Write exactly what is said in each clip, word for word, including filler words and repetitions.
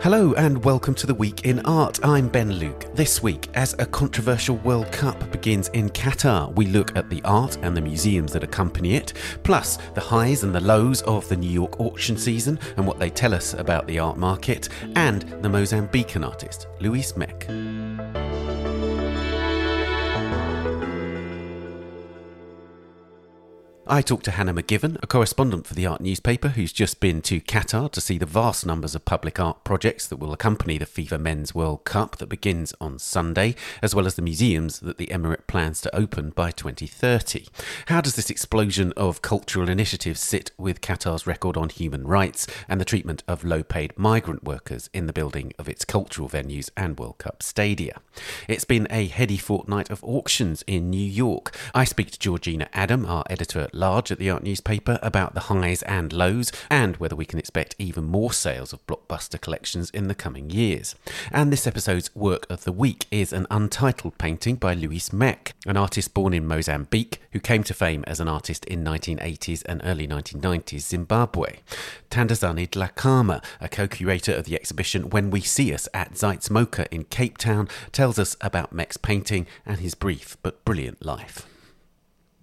Hello and welcome to The Week in Art. I'm Ben Luke. This week, as a controversial World Cup begins in Qatar, we look at the art and the museums that accompany it, plus the highs and the lows of the New York auction season and what they tell us about the art market, and the Mozambican artist, Luis Meque. I talked to Hannah McGivern, a correspondent for The Art Newspaper, who's just been to Qatar to see the vast numbers of public art projects that will accompany the FIFA Men's World Cup that begins on Sunday, as well as the museums that the Emirate plans to open by twenty thirty. How does this explosion of cultural initiatives sit with Qatar's record on human rights and the treatment of low-paid migrant workers in the building of its cultural venues and World Cup stadia? It's been a heady fortnight of auctions in New York. I speak to Georgina Adam, our editor at large at The Art Newspaper, about the highs and lows and whether we can expect even more sales of blockbuster collections in the coming years. And this episode's work of the week is an untitled painting by Luis Meque, an artist born in Mozambique who came to fame as an artist in nineteen eighties and early nineteen nineties Zimbabwe. Tandazani Dhlakama, a co-curator of the exhibition When We See Us at Zeitz Mocha in Cape Town, tells us about Meque's painting and his brief but brilliant life.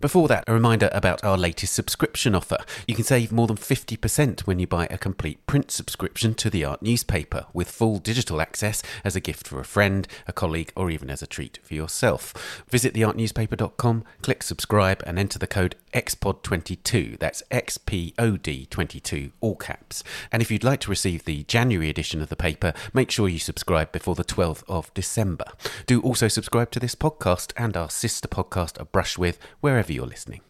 Before that, a reminder about our latest subscription offer. You can save more than fifty percent when you buy a complete print subscription to The Art Newspaper, with full digital access as a gift for a friend, a colleague, or even as a treat for yourself. Visit the art newspaper dot com, click subscribe, and enter the code X P O D twenty-two. That's X P O D twenty-two, all caps. And if you'd like to receive the January edition of the paper, make sure you subscribe before the twelfth of December. Do also subscribe to this podcast and our sister podcast, A Brush With, wherever you you're listening.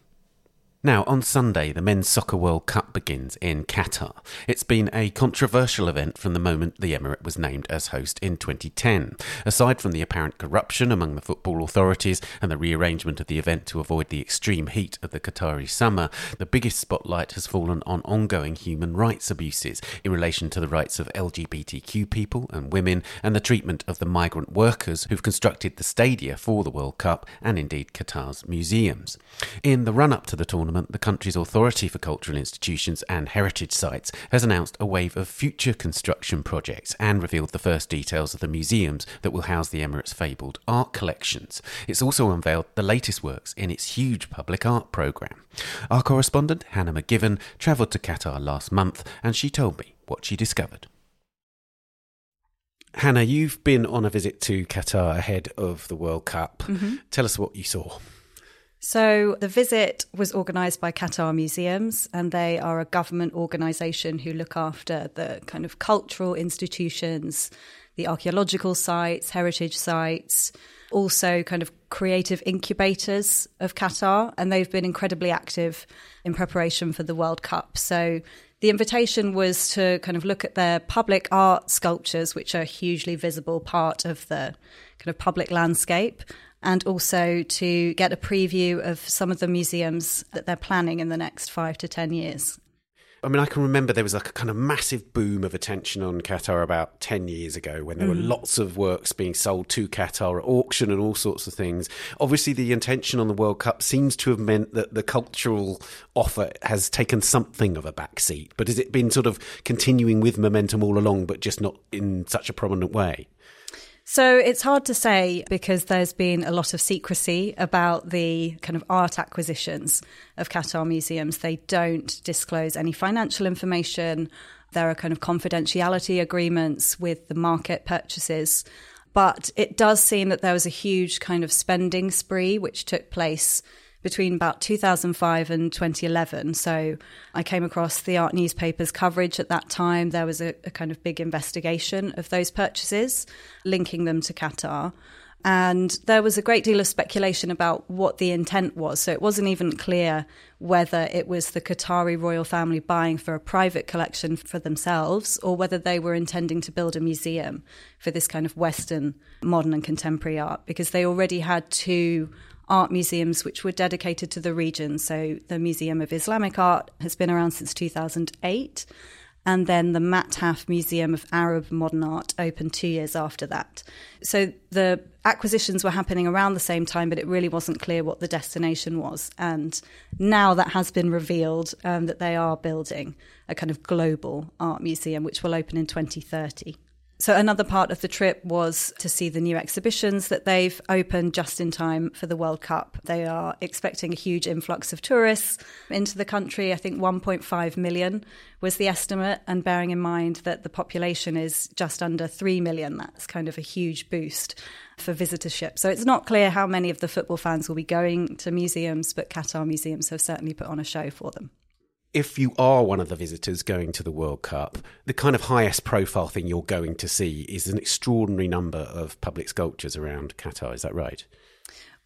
Now, on Sunday, the Men's Soccer World Cup begins in Qatar. It's been a controversial event from the moment the Emirate was named as host in twenty ten. Aside from the apparent corruption among the football authorities and the rearrangement of the event to avoid the extreme heat of the Qatari summer, the biggest spotlight has fallen on ongoing human rights abuses in relation to the rights of L G B T Q people and women, and the treatment of the migrant workers who've constructed the stadia for the World Cup and indeed Qatar's museums. In the run-up to the tournament, the country's Authority for Cultural Institutions and Heritage Sites has announced a wave of future construction projects and revealed the first details of the museums that will house the Emirates' fabled art collections. It's also unveiled the latest works in its huge public art programme. Our correspondent, Hannah McGivern, travelled to Qatar last month, and she told me what she discovered. Hannah, you've been on a visit to Qatar ahead of the World Cup. Mm-hmm. Tell us what you saw. So the visit was organised by Qatar Museums, and they are a government organisation who look after the kind of cultural institutions, the archaeological sites, heritage sites, also kind of creative incubators of Qatar. And they've been incredibly active in preparation for the World Cup. So the invitation was to kind of look at their public art sculptures, which are a hugely visible part of the kind of public landscape, and also to get a preview of some of the museums that they're planning in the next five to ten years. I mean, I can remember there was like a kind of massive boom of attention on Qatar about ten years ago when there mm. were lots of works being sold to Qatar at auction and all sorts of things. Obviously, the intention on the World Cup seems to have meant that the cultural offer has taken something of a backseat. But has it been sort of continuing with momentum all along, but just not in such a prominent way? So it's hard to say because there's been a lot of secrecy about the kind of art acquisitions of Qatar Museums. They don't disclose any financial information. There are kind of confidentiality agreements with the market purchases. But it does seem that there was a huge kind of spending spree which took place between about two thousand five and twenty eleven. So I came across The Art Newspaper's coverage at that time. There was a, a kind of big investigation of those purchases, linking them to Qatar. And there was a great deal of speculation about what the intent was. So it wasn't even clear whether it was the Qatari royal family buying for a private collection for themselves, or whether they were intending to build a museum for this kind of Western modern and contemporary art, because they already had two art museums which were dedicated to the region. So the Museum of Islamic Art has been around since two thousand eight, and then the Matahf Museum of Arab Modern Art opened two years after that. So the acquisitions were happening around the same time, but it really wasn't clear what the destination was. And now that has been revealed, um, that they are building a kind of global art museum, which will open in twenty thirty. So another part of the trip was to see the new exhibitions that they've opened just in time for the World Cup. They are expecting a huge influx of tourists into the country. I think one point five million was the estimate. And bearing in mind that the population is just under three million, that's kind of a huge boost for visitorship. So it's not clear how many of the football fans will be going to museums, but Qatar Museums have certainly put on a show for them. If you are one of the visitors going to the World Cup, the kind of highest profile thing you're going to see is an extraordinary number of public sculptures around Qatar. Is that right?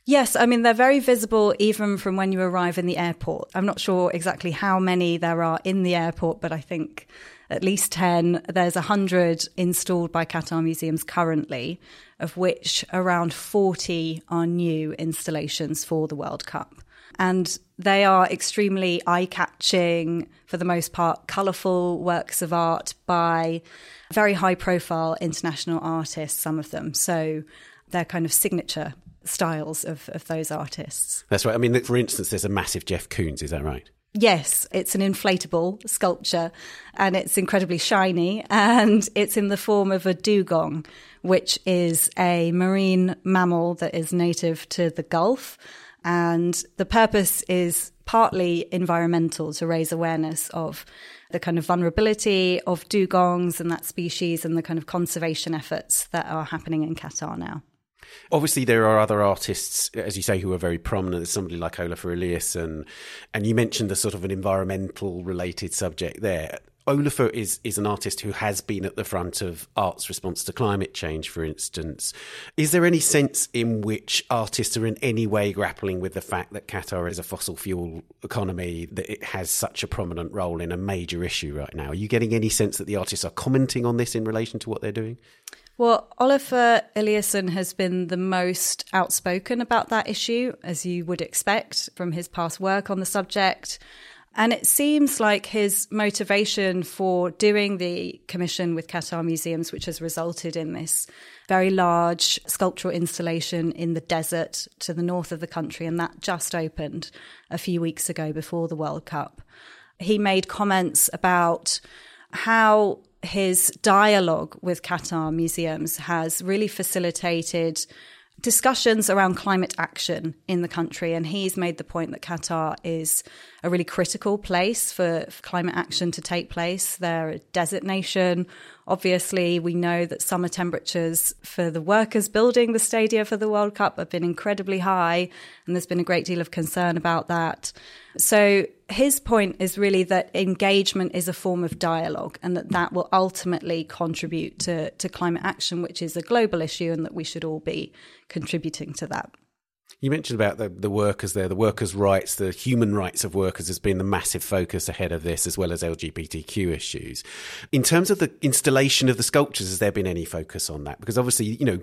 Yes. I mean, they're very visible even from when you arrive in the airport. I'm not sure exactly how many there are in the airport, but I think at least ten. There's one hundred installed by Qatar Museums currently, of which around forty are new installations for the World Cup. And they are extremely eye-catching, for the most part, colourful works of art by very high-profile international artists, some of them. So they're kind of signature styles of, of those artists. That's right. I mean, for instance, there's a massive Jeff Koons, is that right? Yes, it's an inflatable sculpture and it's incredibly shiny, and it's in the form of a dugong, which is a marine mammal that is native to the Gulf. And the purpose is partly environmental, to raise awareness of the kind of vulnerability of dugongs and that species and the kind of conservation efforts that are happening in Qatar now. Obviously, there are other artists, as you say, who are very prominent. There's somebody like Olafur Eliasson, and you mentioned the sort of an environmental related subject there. Olafur is, is an artist who has been at the front of art's response to climate change, for instance. Is there any sense in which artists are in any way grappling with the fact that Qatar is a fossil fuel economy, that it has such a prominent role in a major issue right now? Are you getting any sense that the artists are commenting on this in relation to what they're doing? Well, Olafur Eliasson has been the most outspoken about that issue, as you would expect from his past work on the subject. And it seems like his motivation for doing the commission with Qatar Museums, which has resulted in this very large sculptural installation in the desert to the north of the country, and that just opened a few weeks ago before the World Cup. He made comments about how his dialogue with Qatar Museums has really facilitated discussions around climate action in the country, and he's made the point that Qatar is a really critical place for, for climate action to take place. They're a desert nation. Obviously, we know that summer temperatures for the workers building the stadia for the World Cup have been incredibly high, and there's been a great deal of concern about that. So his point is really that engagement is a form of dialogue, and that that will ultimately contribute to, to climate action, which is a global issue, and that we should all be contributing to that. You mentioned about the, the workers there, the workers' rights, the human rights of workers has been the massive focus ahead of this, as well as L G B T Q issues. In terms of the installation of the sculptures, has there been any focus on that? Because obviously, you know,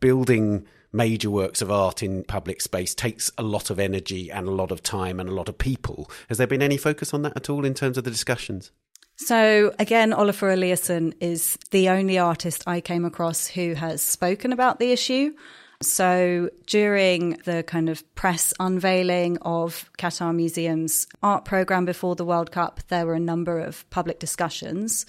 building major works of art in public space takes a lot of energy and a lot of time and a lot of people. Has there been any focus on that at all in terms of the discussions? So again, Olafur Eliasson is the only artist I came across who has spoken about the issue. So during the kind of press unveiling of Qatar Museum's art programme before the World Cup, there were a number of public discussions.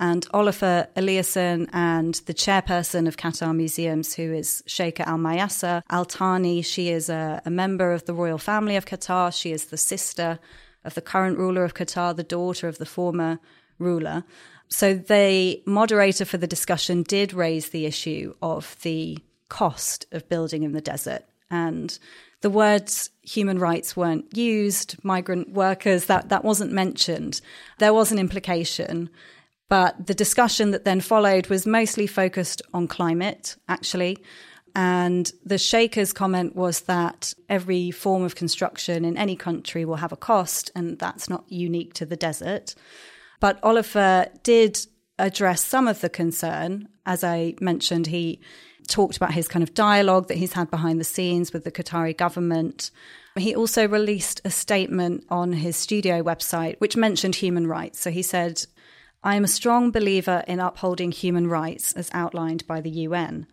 And Olafur Eliasson and the chairperson of Qatar Museums, who is Sheikha al-Mayasa al-Tani, she is a, a member of the royal family of Qatar. She is the sister of the current ruler of Qatar, the daughter of the former ruler. So the moderator for the discussion did raise the issue of the cost of building in the desert, and the words human rights weren't used, migrant workers, that that wasn't mentioned. There was an implication, but the discussion that then followed was mostly focused on climate, actually. And the Sheikha's comment was that every form of construction in any country will have a cost, and that's not unique to the desert. But Olafur did address some of the concern. As I mentioned, he talked about his kind of dialogue that he's had behind the scenes with the Qatari government. He also released a statement on his studio website which mentioned human rights. So he said, I am a strong believer in upholding human rights as outlined by the U N.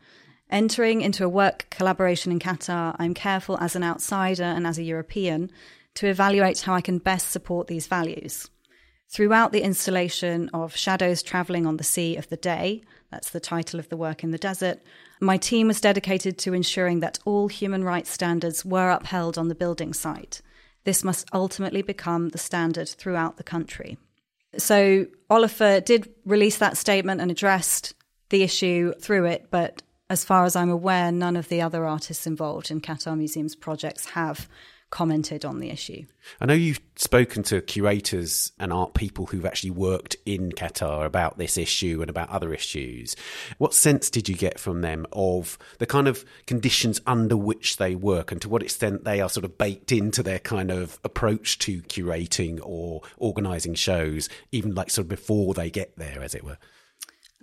Entering into a work collaboration in Qatar, I'm careful as an outsider and as a European to evaluate how I can best support these values. Throughout the installation of Shadows Travelling on the Sea of the Day, that's the title of the work in the desert, my team was dedicated to ensuring that all human rights standards were upheld on the building site. This must ultimately become the standard throughout the country. So Olafur did release that statement and addressed the issue through it, but as far as I'm aware, none of the other artists involved in Qatar Museums projects have commented on the issue. I know you've spoken to curators and art people who've actually worked in Qatar about this issue and about other issues. What sense did you get from them of the kind of conditions under which they work and to what extent they are sort of baked into their kind of approach to curating or organising shows, even like sort of before they get there, as it were?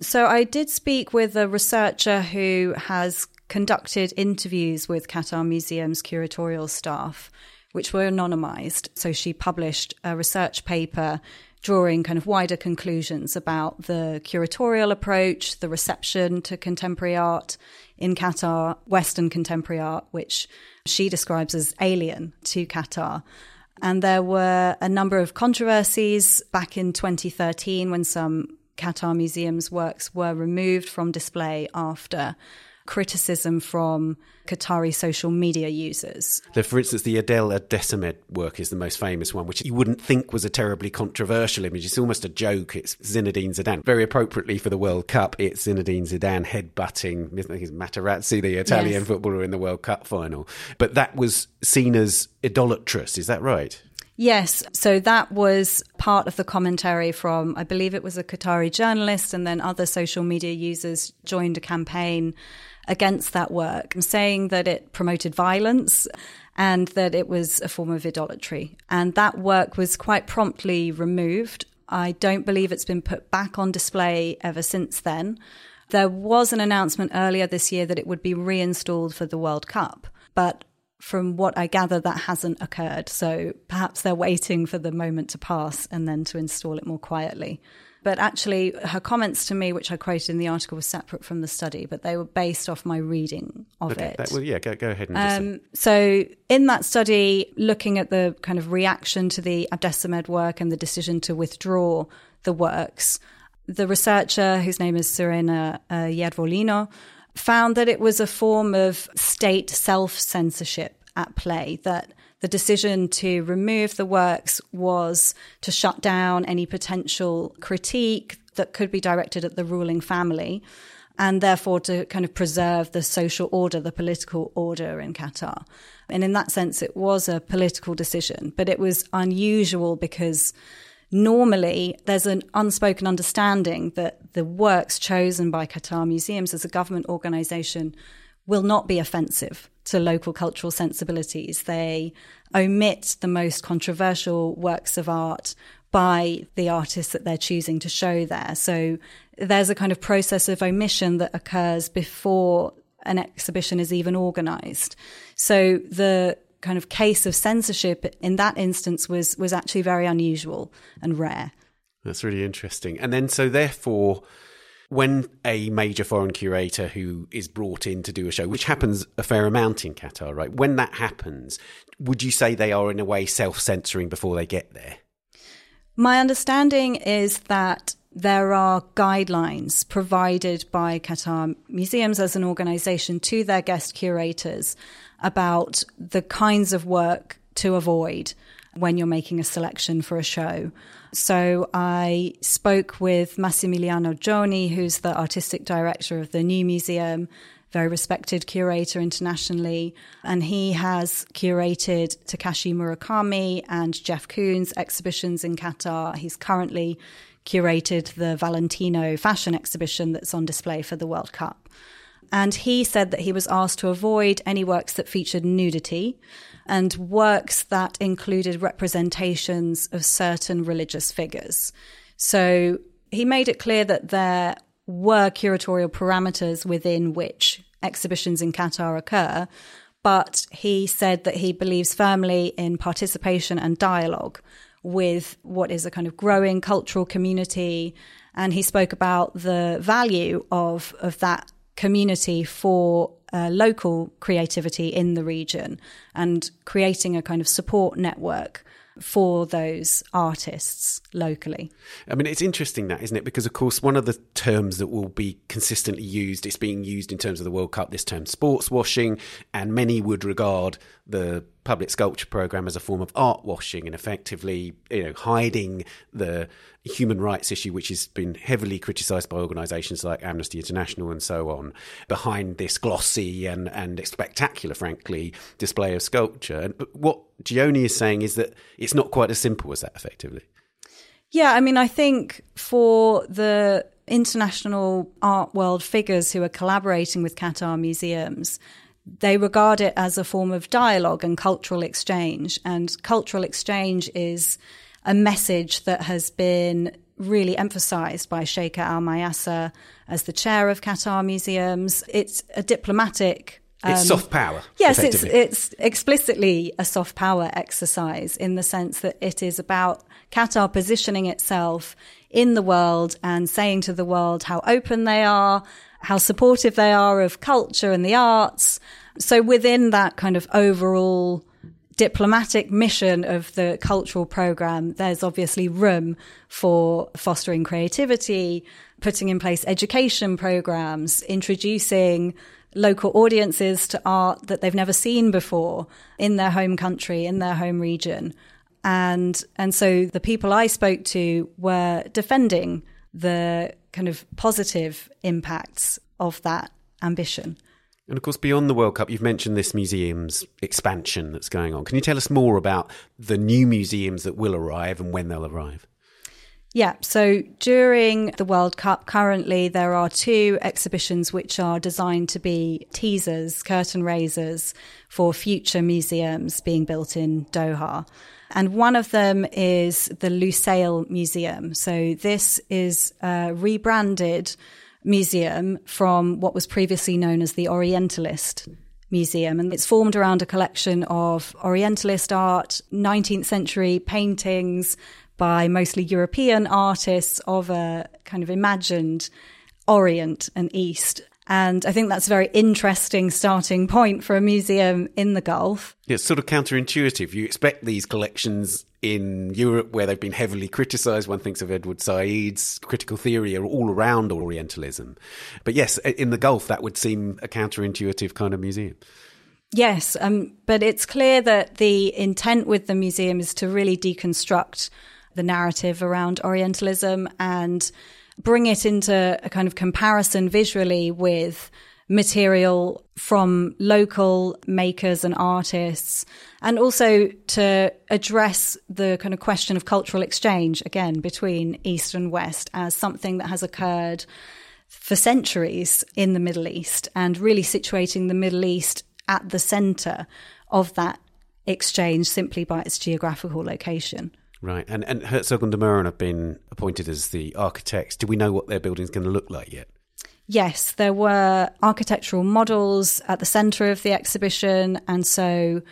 So I did speak with a researcher who has conducted interviews with Qatar Museum's curatorial staff, which were anonymised. So she published a research paper drawing kind of wider conclusions about the curatorial approach, the reception to contemporary art in Qatar, Western contemporary art, which she describes as alien to Qatar. And there were a number of controversies back in twenty thirteen when some Qatar Museum's works were removed from display after criticism from Qatari social media users. So, for instance, the Adel Adesimed work is the most famous one, which you wouldn't think was a terribly controversial image. It's almost a joke. It's Zinedine Zidane. Very appropriately for the World Cup, it's Zinedine Zidane headbutting, I think it's Materazzi, the Italian yes. footballer in the World Cup final. But that was seen as idolatrous. Is that right? Yes, so that was part of the commentary from, I believe it was a Qatari journalist, and then other social media users joined a campaign against that work, saying that it promoted violence and that it was a form of idolatry. And that work was quite promptly removed. I don't believe it's been put back on display ever since then. There was an announcement earlier this year that it would be reinstalled for the World Cup, but from what I gather, that hasn't occurred. So perhaps they're waiting for the moment to pass and then to install it more quietly. But actually, her comments to me, which I quoted in the article, were separate from the study, but they were based off my reading of okay, it. That, well, yeah, go, go ahead. And um, just so in that study, looking at the kind of reaction to the Adesimed work and the decision to withdraw the works, the researcher, whose name is Serena uh, Yadvolino, found that it was a form of state self-censorship at play, that the decision to remove the works was to shut down any potential critique that could be directed at the ruling family, and therefore to kind of preserve the social order, the political order in Qatar. And in that sense, it was a political decision, but it was unusual because normally, there's an unspoken understanding that the works chosen by Qatar Museums as a government organisation will not be offensive to local cultural sensibilities. They omit the most controversial works of art by the artists that they're choosing to show there. So there's a kind of process of omission that occurs before an exhibition is even organised. So the kind of case of censorship in that instance was was actually very unusual and rare. That's really interesting. And then so therefore, when a major foreign curator who is brought in to do a show, which happens a fair amount in Qatar, right? When that happens, would you say they are in a way self-censoring before they get there? My understanding is that there are guidelines provided by Qatar Museums as an organisation to their guest curators about the kinds of work to avoid when you're making a selection for a show. So I spoke with Massimiliano Gioni, who's the artistic director of the New Museum, very respected curator internationally, and he has curated Takashi Murakami and Jeff Koons exhibitions in Qatar. He's currently curated the Valentino fashion exhibition that's on display for the World Cup. And he said that he was asked to avoid any works that featured nudity and works that included representations of certain religious figures. So he made it clear that there were curatorial parameters within which exhibitions in Qatar occur, but he said that he believes firmly in participation and dialogue with what is a kind of growing cultural community. And he spoke about the value of, of that community for uh, local creativity in the region and creating a kind of support network for those artists locally. I mean, it's interesting that, isn't it? Because, of course, one of the terms that will be consistently used, it's being used in terms of the World Cup, this term sports washing, and many would regard the public sculpture programme as a form of art washing and effectively, you know, hiding the human rights issue, which has been heavily criticised by organisations like Amnesty International and so on, behind this glossy and, and spectacular, frankly, display of sculpture. And but what Gioni is saying is that it's not quite as simple as that, effectively. Yeah, I mean, I think for the international art world figures who are collaborating with Qatar Museums, they regard it as a form of dialogue and cultural exchange. And cultural exchange is a message that has been really emphasised by Sheikha al-Mayasa as the chair of Qatar Museums. It's a diplomatic... Um, it's soft power. Yes, it's, it's explicitly a soft power exercise in the sense that it is about Qatar positioning itself in the world and saying to the world how open they are, how supportive they are of culture and the arts. So within that kind of overall diplomatic mission of the cultural programme, there's obviously room for fostering creativity, putting in place education programmes, introducing local audiences to art that they've never seen before in their home country, in their home region. And and so the people I spoke to were defending the kind of positive impacts of that ambition. And of course, beyond the World Cup, you've mentioned this museum's expansion that's going on. Can you tell us more about the new museums that will arrive and when they'll arrive? Yeah, so during the World Cup, currently there are two exhibitions which are designed to be teasers, curtain raisers for future museums being built in Doha. And one of them is the Lusail Museum. So this is a rebranded museum from what was previously known as the Orientalist Museum. And it's formed around a collection of Orientalist art, nineteenth century paintings, by mostly European artists of a kind of imagined Orient and East. And I think that's a very interesting starting point for a museum in the Gulf. Yeah, it's sort of counterintuitive. You expect these collections in Europe where they've been heavily criticised. One thinks of Edward Said's critical theory are all around Orientalism. But yes, in the Gulf, that would seem a counterintuitive kind of museum. Yes, um, but it's clear that the intent with the museum is to really deconstruct the narrative around Orientalism and bring it into a kind of comparison visually with material from local makers and artists, and also to address the kind of question of cultural exchange, again, between East and West as something that has occurred for centuries in the Middle East, and really situating the Middle East at the centre of that exchange simply by its geographical location. Right. And, and Herzog and de Meuron have been appointed as the architects. Do we know what their building's going to look like yet? Yes, there were architectural models at the centre of the exhibition. And so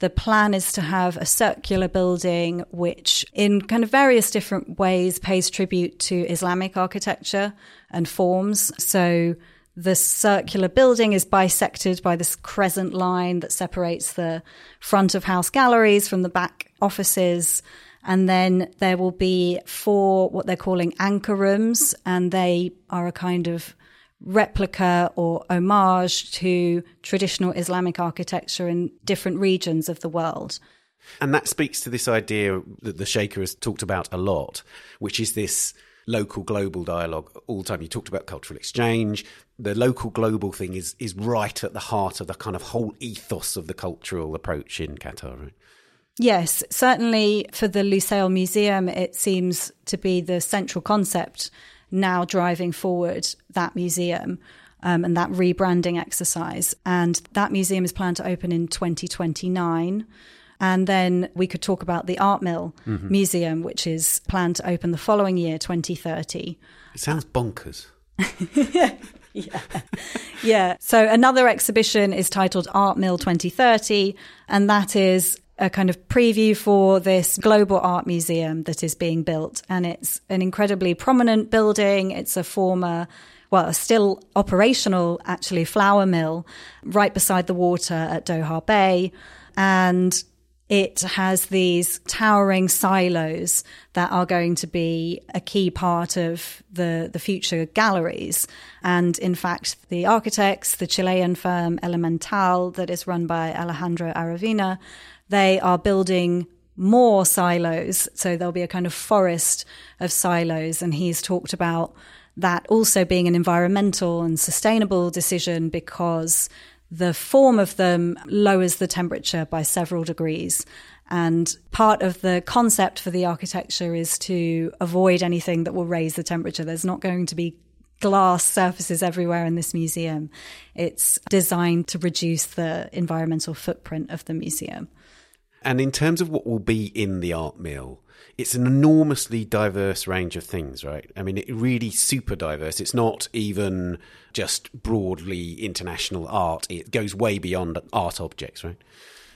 the plan is to have a circular building, which in kind of various different ways pays tribute to Islamic architecture and forms. So the circular building is bisected by this crescent line that separates the front of house galleries from the back offices. And then there will be four what they're calling anchor rooms, and they are a kind of replica or homage to traditional Islamic architecture in different regions of the world. And that speaks to this idea that the Sheikha has talked about a lot, which is this local global dialogue all the time. You talked about cultural exchange. The local global thing is is right at the heart of the kind of whole ethos of the cultural approach in Qatar, right? Yes, certainly for the Lusail Museum, it seems to be the central concept now driving forward that museum um, and that rebranding exercise. And that museum is planned to open in twenty twenty-nine. And then we could talk about the Art Mill mm-hmm. Museum, which is planned to open the following year, twenty thirty. It sounds bonkers. Yeah. Yeah. So another exhibition is titled Art Mill twenty thirty, and that is a kind of preview for this global art museum that is being built. And it's an incredibly prominent building. It's a former, well, a still operational, actually, flour mill right beside the water at Doha Bay. And it has these towering silos that are going to be a key part of the, the future galleries. And in fact, the architects, the Chilean firm Elemental, that is run by Alejandro Aravena, they are building more silos. So there'll be a kind of forest of silos. And he's talked about that also being an environmental and sustainable decision because the form of them lowers the temperature by several degrees. And part of the concept for the architecture is to avoid anything that will raise the temperature. There's not going to be glass surfaces everywhere in this museum. It's designed to reduce the environmental footprint of the museum. And in terms of what will be in the Art Mill, it's an enormously diverse range of things, right? I mean, it really super diverse. It's not even just broadly international art. It goes way beyond art objects, right?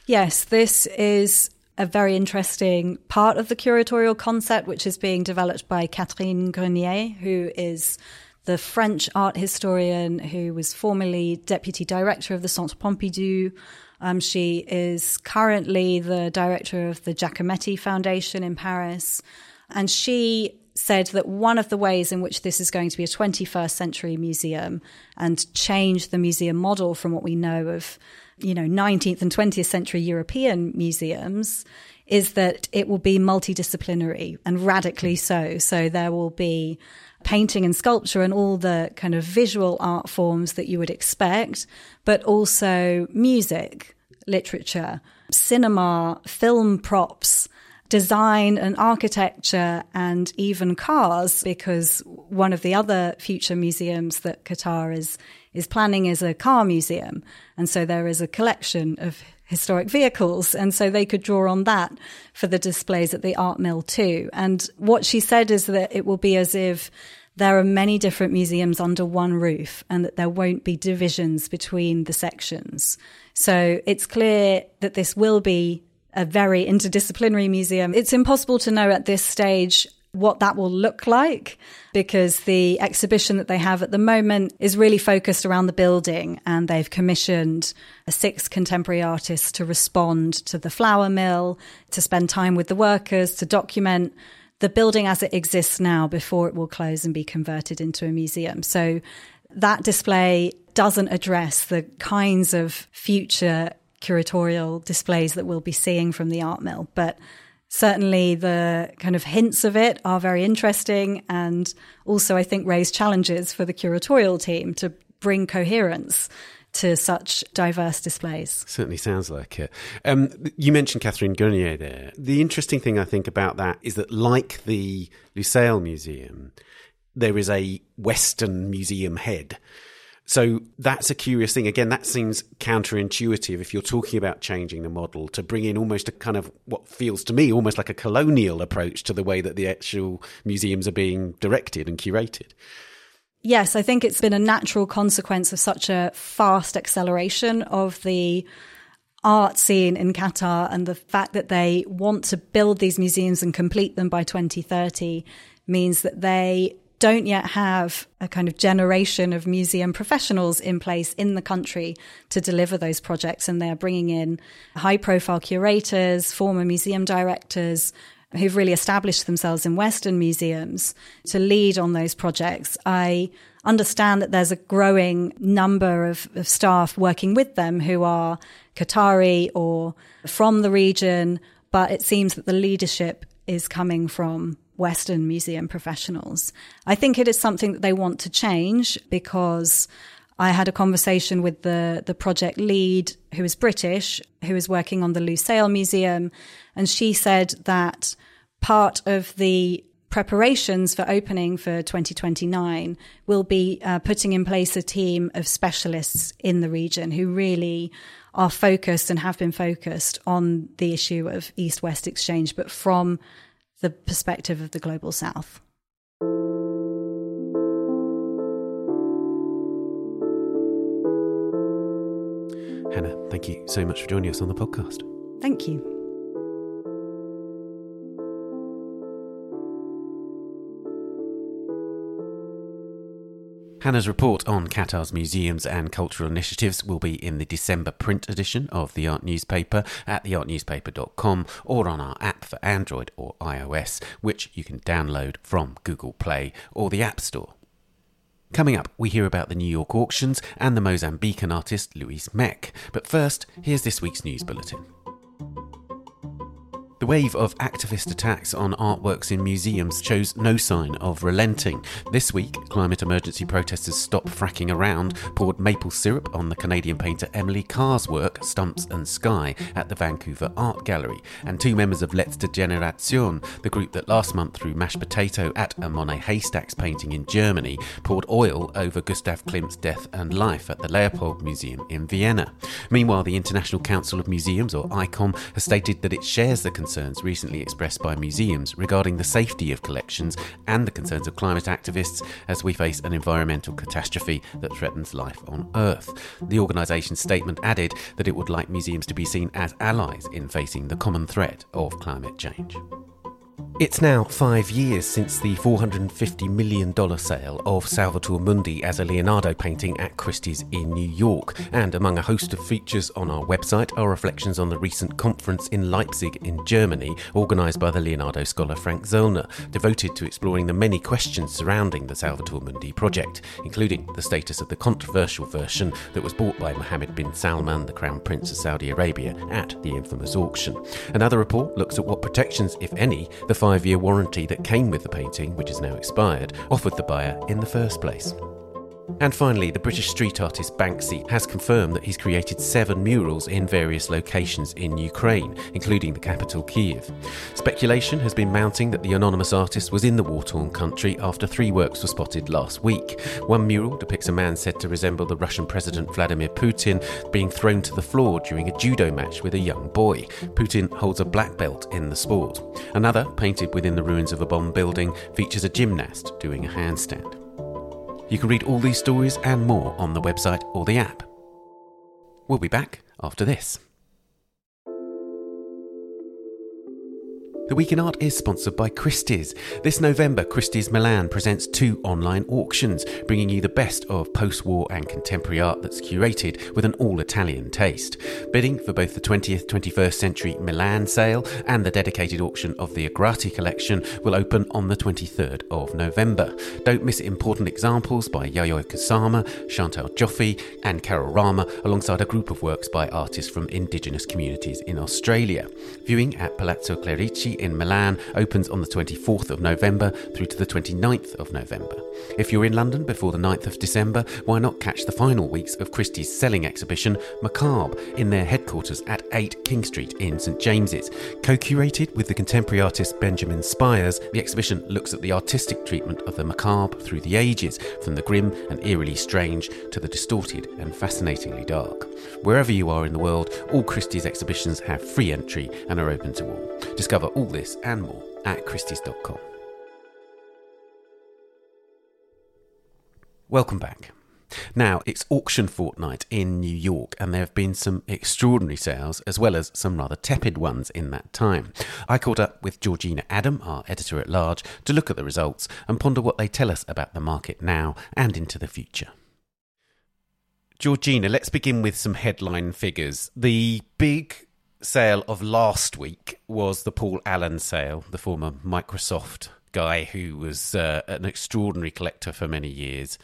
Yes, this is a very interesting part of the curatorial concept, which is being developed by Catherine Grenier, who is the French art historian who was formerly deputy director of the Centre Pompidou. Um, she is currently the director of the Giacometti Foundation in Paris. And she said that one of the ways in which this is going to be a twenty-first century museum and change the museum model from what we know of, you know, nineteenth and twentieth century European museums is that it will be multidisciplinary and radically so. So there will be painting and sculpture and all the kind of visual art forms that you would expect, but also music, literature, cinema, film props, design and architecture, and even cars, because one of the other future museums that Qatar is is planning is a car museum. And so there is a collection of historic vehicles. And so they could draw on that for the displays at the Art Mill too. And what she said is that it will be as if there are many different museums under one roof and that there won't be divisions between the sections. So it's clear that this will be a very interdisciplinary museum. It's impossible to know at this stage what that will look like, because the exhibition that they have at the moment is really focused around the building, and they've commissioned six contemporary artists to respond to the flour mill, to spend time with the workers, to document the building as it exists now before it will close and be converted into a museum. So that display doesn't address the kinds of future curatorial displays that we'll be seeing from the Art Mill, but certainly the kind of hints of it are very interesting, and also I think raise challenges for the curatorial team to bring coherence to such diverse displays. Certainly sounds like it. Um, you mentioned Catherine Grenier there. The interesting thing I think about that is that, like the Lusail Museum, there is a Western museum head. So that's a curious thing. Again, that seems counterintuitive if you're talking about changing the model, to bring in almost a kind of what feels to me almost like a colonial approach to the way that the actual museums are being directed and curated. Yes, I think it's been a natural consequence of such a fast acceleration of the art scene in Qatar, and the fact that they want to build these museums and complete them by twenty thirty means that they don't yet have a kind of generation of museum professionals in place in the country to deliver those projects. And they're bringing in high-profile curators, former museum directors who've really established themselves in Western museums to lead on those projects. I understand that there's a growing number of, of staff working with them who are Qatari or from the region, but it seems that the leadership is coming from Western museum professionals. I think it is something that they want to change, because I had a conversation with the, the project lead, who is British, who is working on the Lusail Museum, and she said that part of the preparations for opening for twenty twenty-nine will be uh, putting in place a team of specialists in the region who really are focused and have been focused on the issue of East-West exchange, but from the perspective of the Global South. Hannah, thank you so much for joining us on the podcast. Thank you. Hannah's report on Qatar's museums and cultural initiatives will be in the December print edition of The Art Newspaper at the art newspaper dot com or on our app for Android or iOS, which you can download from Google Play or the App Store. Coming up, we hear about the New York auctions and the Mozambican artist Luis Meque. But first, here's this week's news bulletin. The wave of activist attacks on artworks in museums shows no sign of relenting. This week, climate emergency protesters Stop Fracking Around poured maple syrup on the Canadian painter Emily Carr's work, Stumps and Sky, at the Vancouver Art Gallery. And two members of Letzte Generation, the group that last month threw mashed potato at a Monet Haystacks painting in Germany, poured oil over Gustav Klimt's death and life at the Leopold Museum in Vienna. Meanwhile, the International Council of Museums, or ICOM, has stated that it shares the concern concerns recently expressed by museums regarding the safety of collections and the concerns of climate activists as we face an environmental catastrophe that threatens life on Earth. The organisation's statement added that it would like museums to be seen as allies in facing the common threat of climate change. It's now five years since the four hundred fifty million dollars sale of Salvator Mundi as a Leonardo painting at Christie's in New York, and among a host of features on our website are reflections on the recent conference in Leipzig in Germany, organised by the Leonardo scholar Frank Zöllner, devoted to exploring the many questions surrounding the Salvator Mundi project, including the status of the controversial version that was bought by Mohammed bin Salman, the Crown Prince of Saudi Arabia, at the infamous auction. Another report looks at what protections, if any, the five-year warranty that came with the painting, which is now expired, offered the buyer in the first place. And finally, the British street artist Banksy has confirmed that he's created seven murals in various locations in Ukraine, including the capital Kyiv. Speculation has been mounting that the anonymous artist was in the war-torn country after three works were spotted last week. One mural depicts a man said to resemble the Russian President Vladimir Putin being thrown to the floor during a judo match with a young boy. Putin holds a black belt in the sport. Another, painted within the ruins of a bomb building, features a gymnast doing a handstand. You can read all these stories and more on the website or the app. We'll be back after this. The Week in Art is sponsored by Christie's. This November, Christie's Milan presents two online auctions, bringing you the best of post-war and contemporary art that's curated with an all-Italian taste. Bidding for both the twentieth to twenty-first century Milan sale and the dedicated auction of the Agrati collection will open on the twenty-third of November. Don't miss important examples by Yayoi Kusama, Chantal Joffe and Carol Rama, alongside a group of works by artists from indigenous communities in Australia. Viewing at Palazzo Clerici in Milan opens on the twenty-fourth of November through to the twenty-ninth of November. If you're in London before the ninth of December, why not catch the final weeks of Christie's selling exhibition Macabre in their headquarters at eight King Street in St James's. Co-curated with the contemporary artist Benjamin Spires, the exhibition looks at the artistic treatment of the macabre through the ages, from the grim and eerily strange to the distorted and fascinatingly dark. Wherever you are in the world, all Christie's exhibitions have free entry and are open to all. Discover all All this and more at christies dot com. Welcome back. Now, it's auction fortnight in New York, and there have been some extraordinary sales as well as some rather tepid ones in that time. I caught up with Georgina Adam, our editor-at-large, to look at the results and ponder what they tell us about the market now and into the future. Georgina, let's begin with some headline figures. The big sale of last week was the Paul Allen sale, the former Microsoft guy who was uh, an extraordinary collector for many years.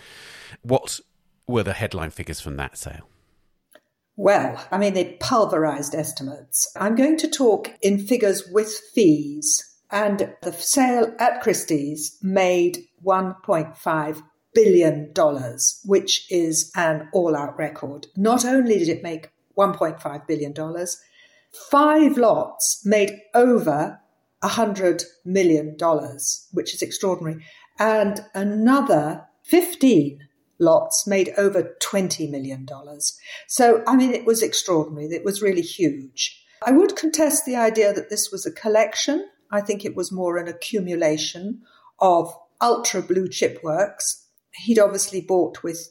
What were the headline figures from that sale? Well, I mean, they pulverized estimates. I'm going to talk in figures with fees, and the sale at Christie's made one point five billion dollars, which is an all-out record. Not only did it make one point five billion dollars, five lots made over one hundred million dollars, which is extraordinary. And another fifteen lots made over twenty million dollars. So, I mean, it was extraordinary. It was really huge. I would contest the idea that this was a collection. I think it was more an accumulation of ultra blue chip works. He'd obviously bought with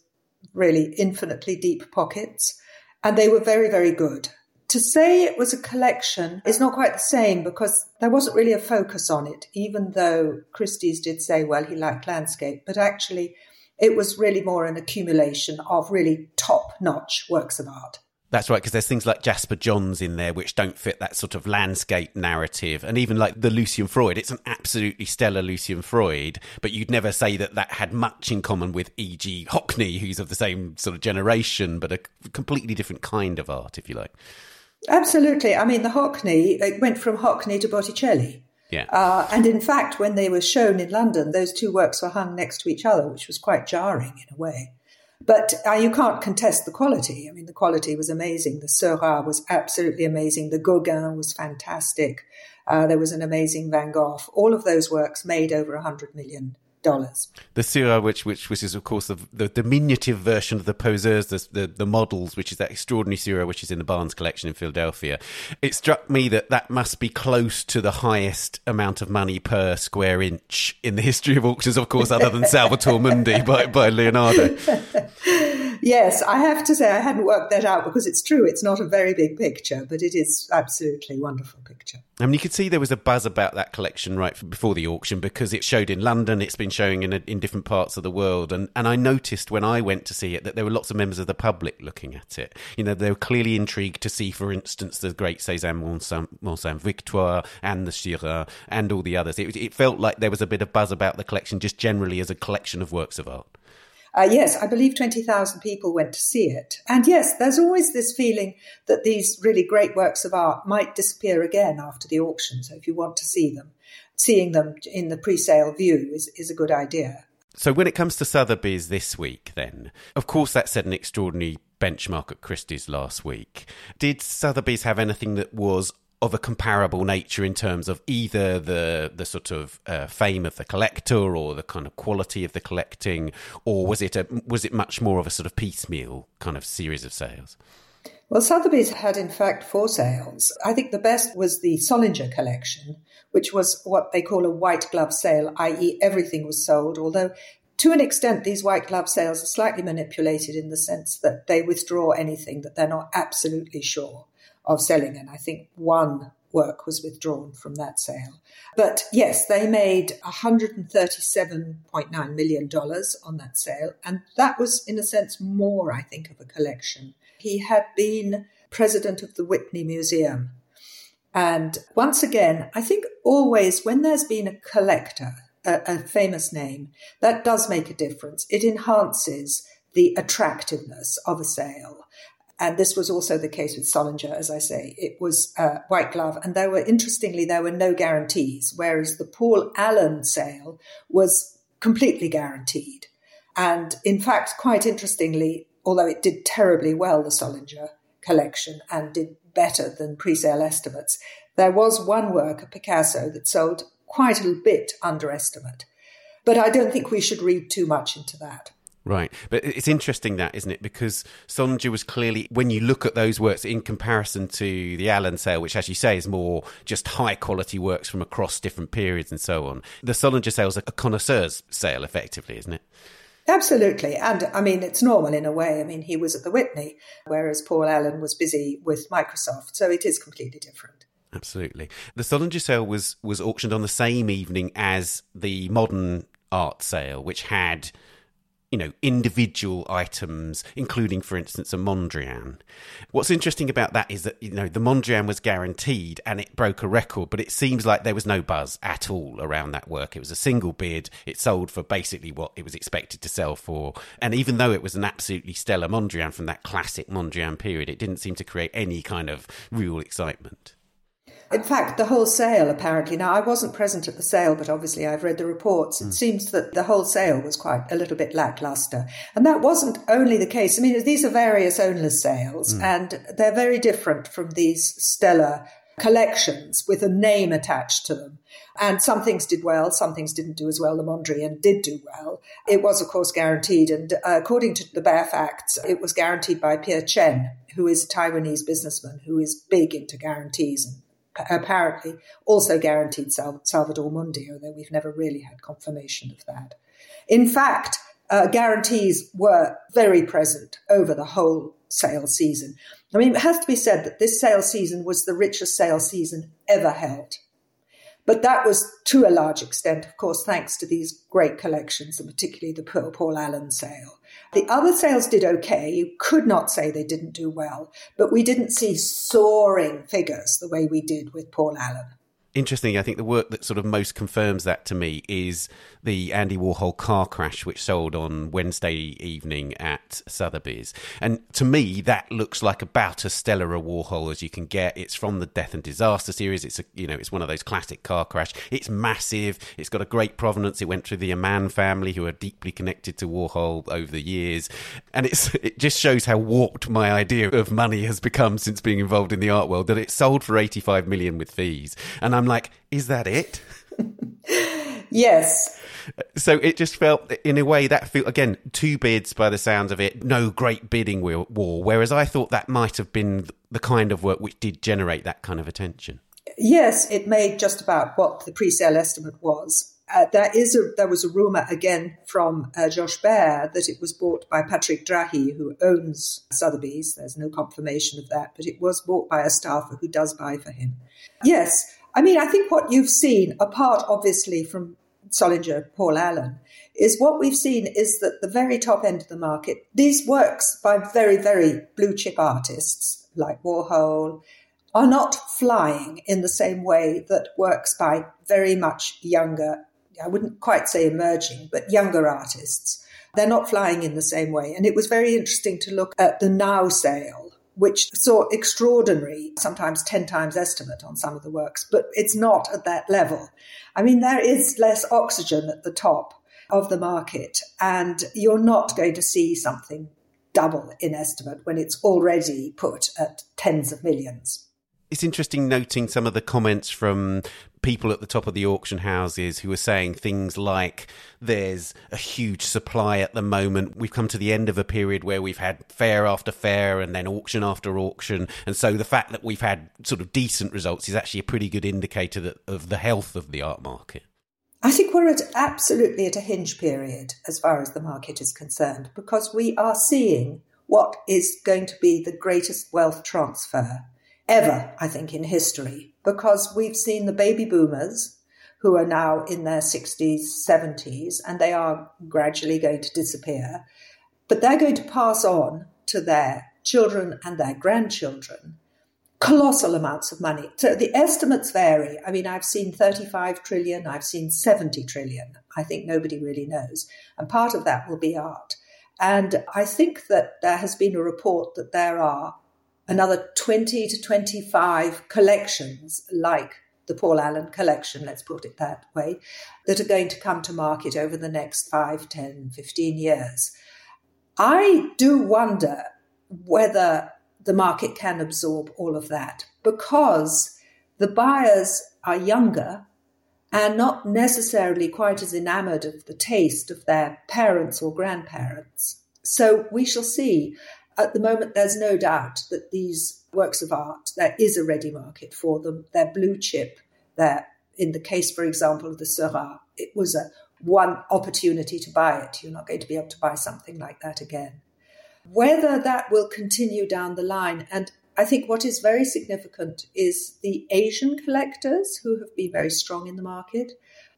really infinitely deep pockets, and they were very, very good. To say it was a collection is not quite the same because there wasn't really a focus on it, even though Christie's did say, well, he liked landscape. But actually, It was really more an accumulation of really top-notch works of art. That's right, because there's things like Jasper Johns in there which don't fit that sort of landscape narrative. And even like the Lucian Freud, it's an absolutely stellar Lucian Freud, but you'd never say that that had much in common with E G Hockney, who's of the same sort of generation, but a completely different kind of art, if you like. Absolutely. I mean, the Hockney, it went from Hockney to Botticelli. Yeah. Uh, and in fact, when they were shown in London, those two works were hung next to each other, which was quite jarring in a way. But uh, you can't contest the quality. I mean, the quality was amazing. The Seurat was absolutely amazing. The Gauguin was fantastic. Uh, there was an amazing Van Gogh. All of those works made over one hundred million dollars. The Seurat, which, which which is, of course, the, the diminutive version of the poseurs, the, the, the models, which is that extraordinary Seurat, which is in the Barnes collection in Philadelphia. It struck me that that must be close to the highest amount of money per square inch in the history of auctions, of course, other than Salvator Mundi by, by Leonardo. Yes, I have to say I hadn't worked that out because it's true. It's not a very big picture, but it is absolutely a wonderful picture. I mean, you could see there was a buzz about that collection right before the auction because it showed in London. It's been showing in a, in different parts of the world. And, and I noticed when I went to see it that there were lots of members of the public looking at it. You know, they were clearly intrigued to see, for instance, the great Cézanne Mont Sainte-Victoire and the Seurat and all the others. It, it felt like there was a bit of buzz about the collection just generally as a collection of works of art. Uh, yes, I believe twenty thousand people went to see it. And yes, there's always this feeling that these really great works of art might disappear again after the auction. So if you want to see them, seeing them in the pre-sale view is, is a good idea. So when it comes to Sotheby's this week then, of course that set an extraordinary benchmark at Christie's last week. Did Sotheby's have anything that was of a comparable nature in terms of either the the sort of uh, fame of the collector or the kind of quality of the collecting, or was it a, was it much more of a sort of piecemeal kind of series of sales? Well, Sotheby's had, in fact, four sales. I think the best was the Solinger collection, which was what they call a white glove sale, that is everything was sold, although to an extent, these white glove sales are slightly manipulated in the sense that they withdraw anything that they're not absolutely sure of selling, and I think one work was withdrawn from that sale. But yes, they made one hundred thirty-seven point nine million dollars on that sale, and that was, in a sense, more, I think, of a collection. He had been president of the Whitney Museum, and once again, I think always when there's been a collector, a, a famous name, that does make a difference. It enhances the attractiveness of a sale. And this was also the case with Solinger, as I say. It was uh, white glove. And there were, interestingly, there were no guarantees, whereas the Paul Allen sale was completely guaranteed. And in fact, quite interestingly, although it did terribly well, the Solinger collection, and did better than pre-sale estimates, there was one work, a Picasso, that sold quite a bit under estimate. But I don't think we should read too much into that. Right. But it's interesting that, isn't it? Because Solinger was clearly, when you look at those works in comparison to the Allen sale, which, as you say, is more just high quality works from across different periods and so on. The Solinger sale is a connoisseur's sale, effectively, isn't it? Absolutely. And I mean, it's normal in a way. I mean, he was at the Whitney, whereas Paul Allen was busy with Microsoft. So it is completely different. Absolutely. The Solinger sale was, was auctioned on the same evening as the modern art sale, which had, you know, individual items, including, for instance, a Mondrian. What's interesting about that is that, you know, the Mondrian was guaranteed and it broke a record, but it seems like there was no buzz at all around that work. It was a single bid. It sold for basically what it was expected to sell for. And even though it was an absolutely stellar Mondrian from that classic Mondrian period, it didn't seem to create any kind of real excitement. In fact, the whole sale, apparently, now I wasn't present at the sale, but obviously I've read the reports. It mm. seems that the whole sale was quite a little bit lackluster. And that wasn't only the case. I mean, these are various ownerless sales, mm. and they're very different from these stellar collections with a name attached to them. And some things did well, some things didn't do as well. The Mondrian did do well. It was, of course, guaranteed. And uh, according to the bare facts, it was guaranteed by Pierre Chen, who is a Taiwanese businessman who is big into guarantees, and apparently also guaranteed Sal- Salvator Mundi, although we've never really had confirmation of that. In fact, uh, guarantees were very present over the whole sale season. I mean, it has to be said that this sale season was the richest sale season ever held. But that was to a large extent, of course, thanks to these great collections, and particularly the Paul Allen sale. The other sales did okay. You could not say they didn't do well, but we didn't see soaring figures the way we did with Paul Allen. Interestingly, I think the work that sort of most confirms that to me is the Andy Warhol car crash, which sold on Wednesday evening at Sotheby's. And to me, that looks like about as stellar a Warhol as you can get. It's from the Death and Disaster series. It's a, you know, it's one of those classic car crash. It's massive. It's got a great provenance. It went through the Aman family, who are deeply connected to Warhol over the years. And it's it just shows how warped my idea of money has become since being involved in the art world, that it sold for eighty-five million with fees. And I'm like, is that it? Yes. So it just felt, in a way, that felt, again, two bids by the sounds of it, no great bidding war, whereas I thought that might have been the kind of work which did generate that kind of attention. Yes, it made just about what the pre-sale estimate was. Uh, there is a, there was a rumour, again, from uh, Josh Baer that it was bought by Patrick Drahi, who owns Sotheby's. There's no confirmation of that, but it was bought by a staffer who does buy for him. Yes, I mean, I think what you've seen, apart obviously from Solinger, Paul Allen, is what we've seen is that the very top end of the market, these works by very, very blue chip artists like Warhol are not flying in the same way that works by very much younger, I wouldn't quite say emerging, but younger artists. They're not flying in the same way. And it was very interesting to look at the now sale, which saw extraordinary, sometimes ten times estimate on some of the works, but it's not at that level. I mean, there is less oxygen at the top of the market, and you're not going to see something double in estimate when it's already put at tens of millions. It's interesting noting some of the comments from people at the top of the auction houses who are saying things like, there's a huge supply at the moment. We've come to the end of a period where we've had fair after fair and then auction after auction. And so the fact that we've had sort of decent results is actually a pretty good indicator that, of the health of the art market. I think we're at absolutely at a hinge period as far as the market is concerned, because we are seeing what is going to be the greatest wealth transfer ever, I think, in history, because we've seen the baby boomers who are now in their sixties, seventies, and they are gradually going to disappear. But they're going to pass on to their children and their grandchildren colossal amounts of money. So the estimates vary. I mean, I've seen thirty-five trillion, I've seen seventy trillion. I think nobody really knows. And part of that will be art. And I think that there has been a report that there are another twenty to twenty-five collections, like the Paul Allen collection, let's put it that way, that are going to come to market over the next five, ten, fifteen years. I do wonder whether the market can absorb all of that, because the buyers are younger and not necessarily quite as enamoured of the taste of their parents or grandparents. So we shall see. At the moment, there's no doubt that these works of art, there is a ready market for them. They're blue chip. They're, in the case, for example, of the Seurat, it was a one opportunity to buy it. You're not going to be able to buy something like that again. Whether that will continue down the line, and I think what is very significant is the Asian collectors who have been very strong in the market.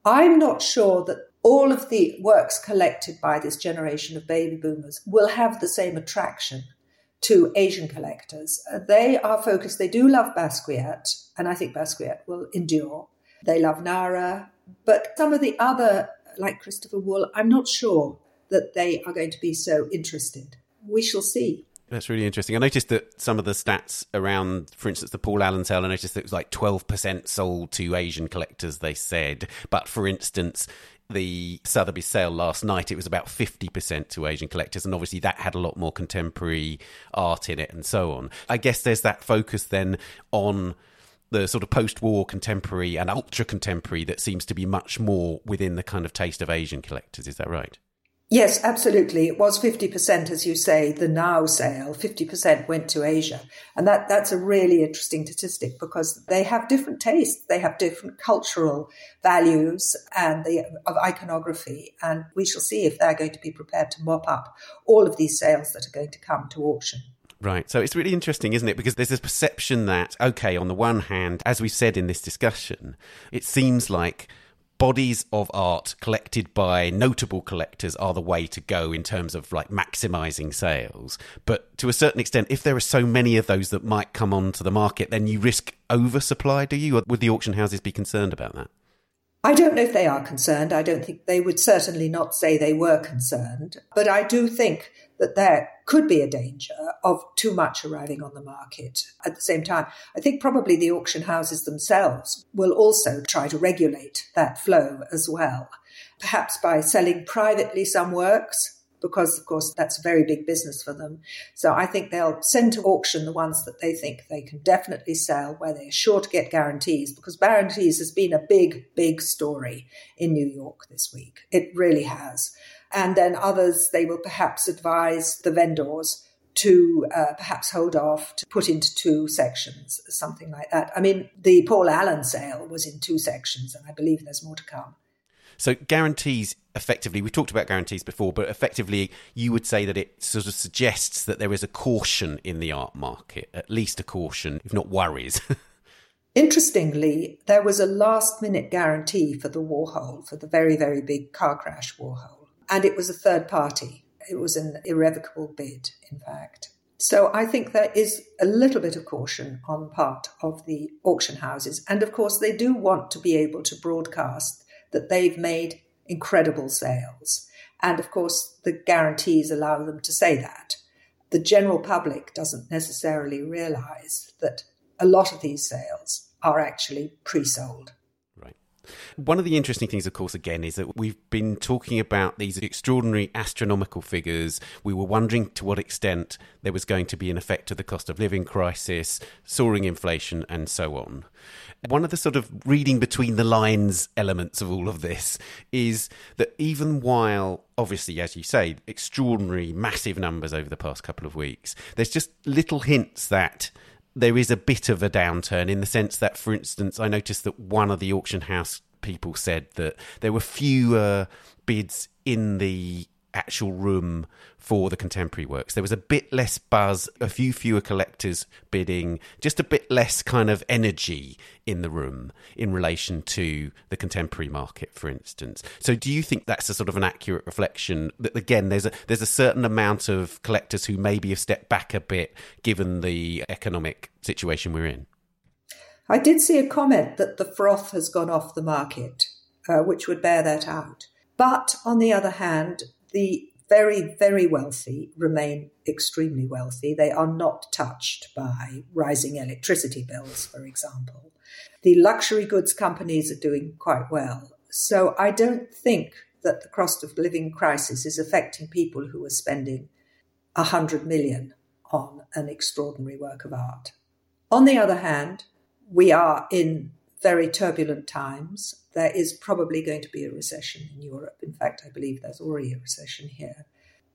I'm not sure that all of the works collected by this generation of baby boomers will have the same attraction to Asian collectors. They are focused. They do love Basquiat, and I think Basquiat will endure. They love Nara, but some of the other, like Christopher Wool, I'm not sure that they are going to be so interested. We shall see. That's really interesting. I noticed that some of the stats around, for instance, the Paul Allen sale, I noticed that it was like twelve percent sold to Asian collectors, they said. But for instance, the Sotheby's sale last night, it was about fifty percent to Asian collectors. And obviously that had a lot more contemporary art in it and so on. I guess there's that focus then on the sort of post-war contemporary and ultra-contemporary that seems to be much more within the kind of taste of Asian collectors. Is that right? Yes, absolutely. It was fifty percent, as you say, the now sale, fifty percent went to Asia. And that, that's a really interesting statistic, because they have different tastes, they have different cultural values and the, of iconography. And we shall see if they're going to be prepared to mop up all of these sales that are going to come to auction. Right. So it's really interesting, isn't it? Because there's this perception that, okay, on the one hand, as we said in this discussion, it seems like bodies of art collected by notable collectors are the way to go in terms of like maximizing sales. But to a certain extent, if there are so many of those that might come onto the market, then you risk oversupply, do you? Or would the auction houses be concerned about that? I don't know if they are concerned. I don't think they would certainly not say they were concerned. But I do think that there could be a danger of too much arriving on the market at the same time. I think probably the auction houses themselves will also try to regulate that flow as well, perhaps by selling privately some works, because, of course, that's a very big business for them. So I think they'll send to auction the ones that they think they can definitely sell, where they're sure to get guarantees, because guarantees has been a big, big story in New York this week. It really has. And then others, they will perhaps advise the vendors to uh, perhaps hold off, to put into two sections, something like that. I mean, the Paul Allen sale was in two sections, and I believe there's more to come. So guarantees, effectively, we talked about guarantees before, but effectively you would say that it sort of suggests that there is a caution in the art market, at least a caution, if not worries. Interestingly, there was a last-minute guarantee for the Warhol, for the very, very big car crash Warhol, and it was a third party. It was an irrevocable bid, in fact. So I think there is a little bit of caution on the part of the auction houses. And, of course, they do want to be able to broadcast that they've made incredible sales. And, of course, the guarantees allow them to say that. The general public doesn't necessarily realise that a lot of these sales are actually pre-sold. Right. One of the interesting things, of course, again, is that we've been talking about these extraordinary astronomical figures. We were wondering to what extent there was going to be an effect of the cost of living crisis, soaring inflation, and so on. One of the sort of reading between the lines elements of all of this is that even while, obviously, as you say, extraordinary, massive numbers over the past couple of weeks, there's just little hints that there is a bit of a downturn, in the sense that, for instance, I noticed that one of the auction house people said that there were fewer bids in the actual room for the contemporary works. There was a bit less buzz, a few fewer collectors bidding, just a bit less kind of energy in the room in relation to the contemporary market, for instance. So do you think that's a sort of an accurate reflection that, again, there's a there's a certain amount of collectors who maybe have stepped back a bit given the economic situation we're in? I did see a comment that the froth has gone off the market, uh, which would bear that out. But on the other hand, the very, very wealthy remain extremely wealthy. They are not touched by rising electricity bills, for example. The luxury goods companies are doing quite well. So I don't think that the cost of living crisis is affecting people who are spending one hundred million dollars on an extraordinary work of art. On the other hand, we are in very turbulent times. There is probably going to be a recession in Europe. In fact, I believe there's already a recession here.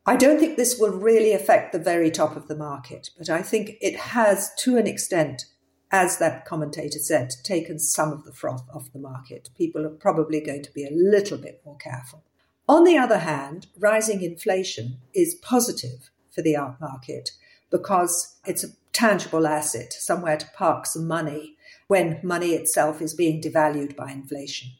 I don't think this will really affect the very top of the market, but I think it has, to an extent, as that commentator said, taken some of the froth off the market. People are probably going to be a little bit more careful. On the other hand, rising inflation is positive for the art market because it's a tangible asset, somewhere to park some money when money itself is being devalued by inflation.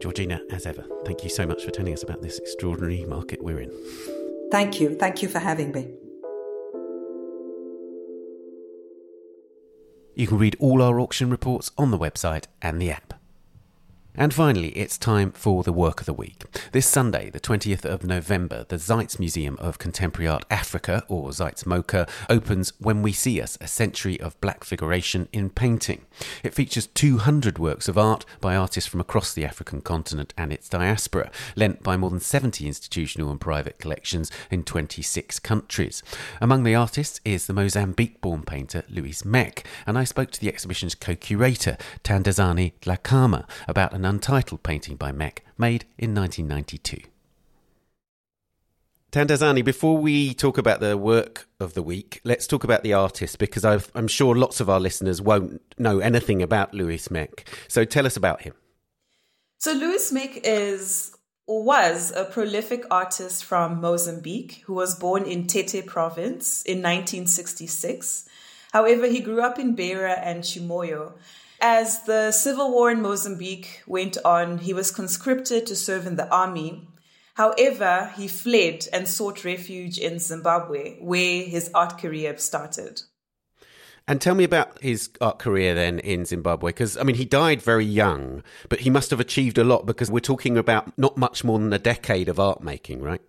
Georgina, as ever, thank you so much for telling us about this extraordinary market we're in. Thank you. Thank you for having me. You can read all our auction reports on the website and the app. And finally, it's time for the work of the week. This Sunday, the twentieth of November, the Zeitz Museum of Contemporary Art Africa, or Zeitz MoCA, opens When We See Us, a century of black figuration in painting. It features two hundred works of art by artists from across the African continent and its diaspora, lent by more than seventy institutional and private collections in twenty-six countries. Among the artists is the Mozambique-born painter Luis Meque, and I spoke to the exhibition's co-curator, Tandazani Dhlakama, about an untitled painting by Meque made in nineteen ninety-two. Tandazani, before we talk about the work of the week, let's talk about the artist, because I've, I'm sure lots of our listeners won't know anything about Luis Meque. So tell us about him. So Luis Meque is was a prolific artist from Mozambique who was born in Tete province in nineteen sixty-six. However, he grew up in Beira and Chimoio. As the civil war in Mozambique went on, he was conscripted to serve in the army. However, he fled and sought refuge in Zimbabwe, where his art career started. And tell me about his art career then in Zimbabwe, because, I mean, he died very young, but he must have achieved a lot because we're talking about not much more than a decade of art making, right?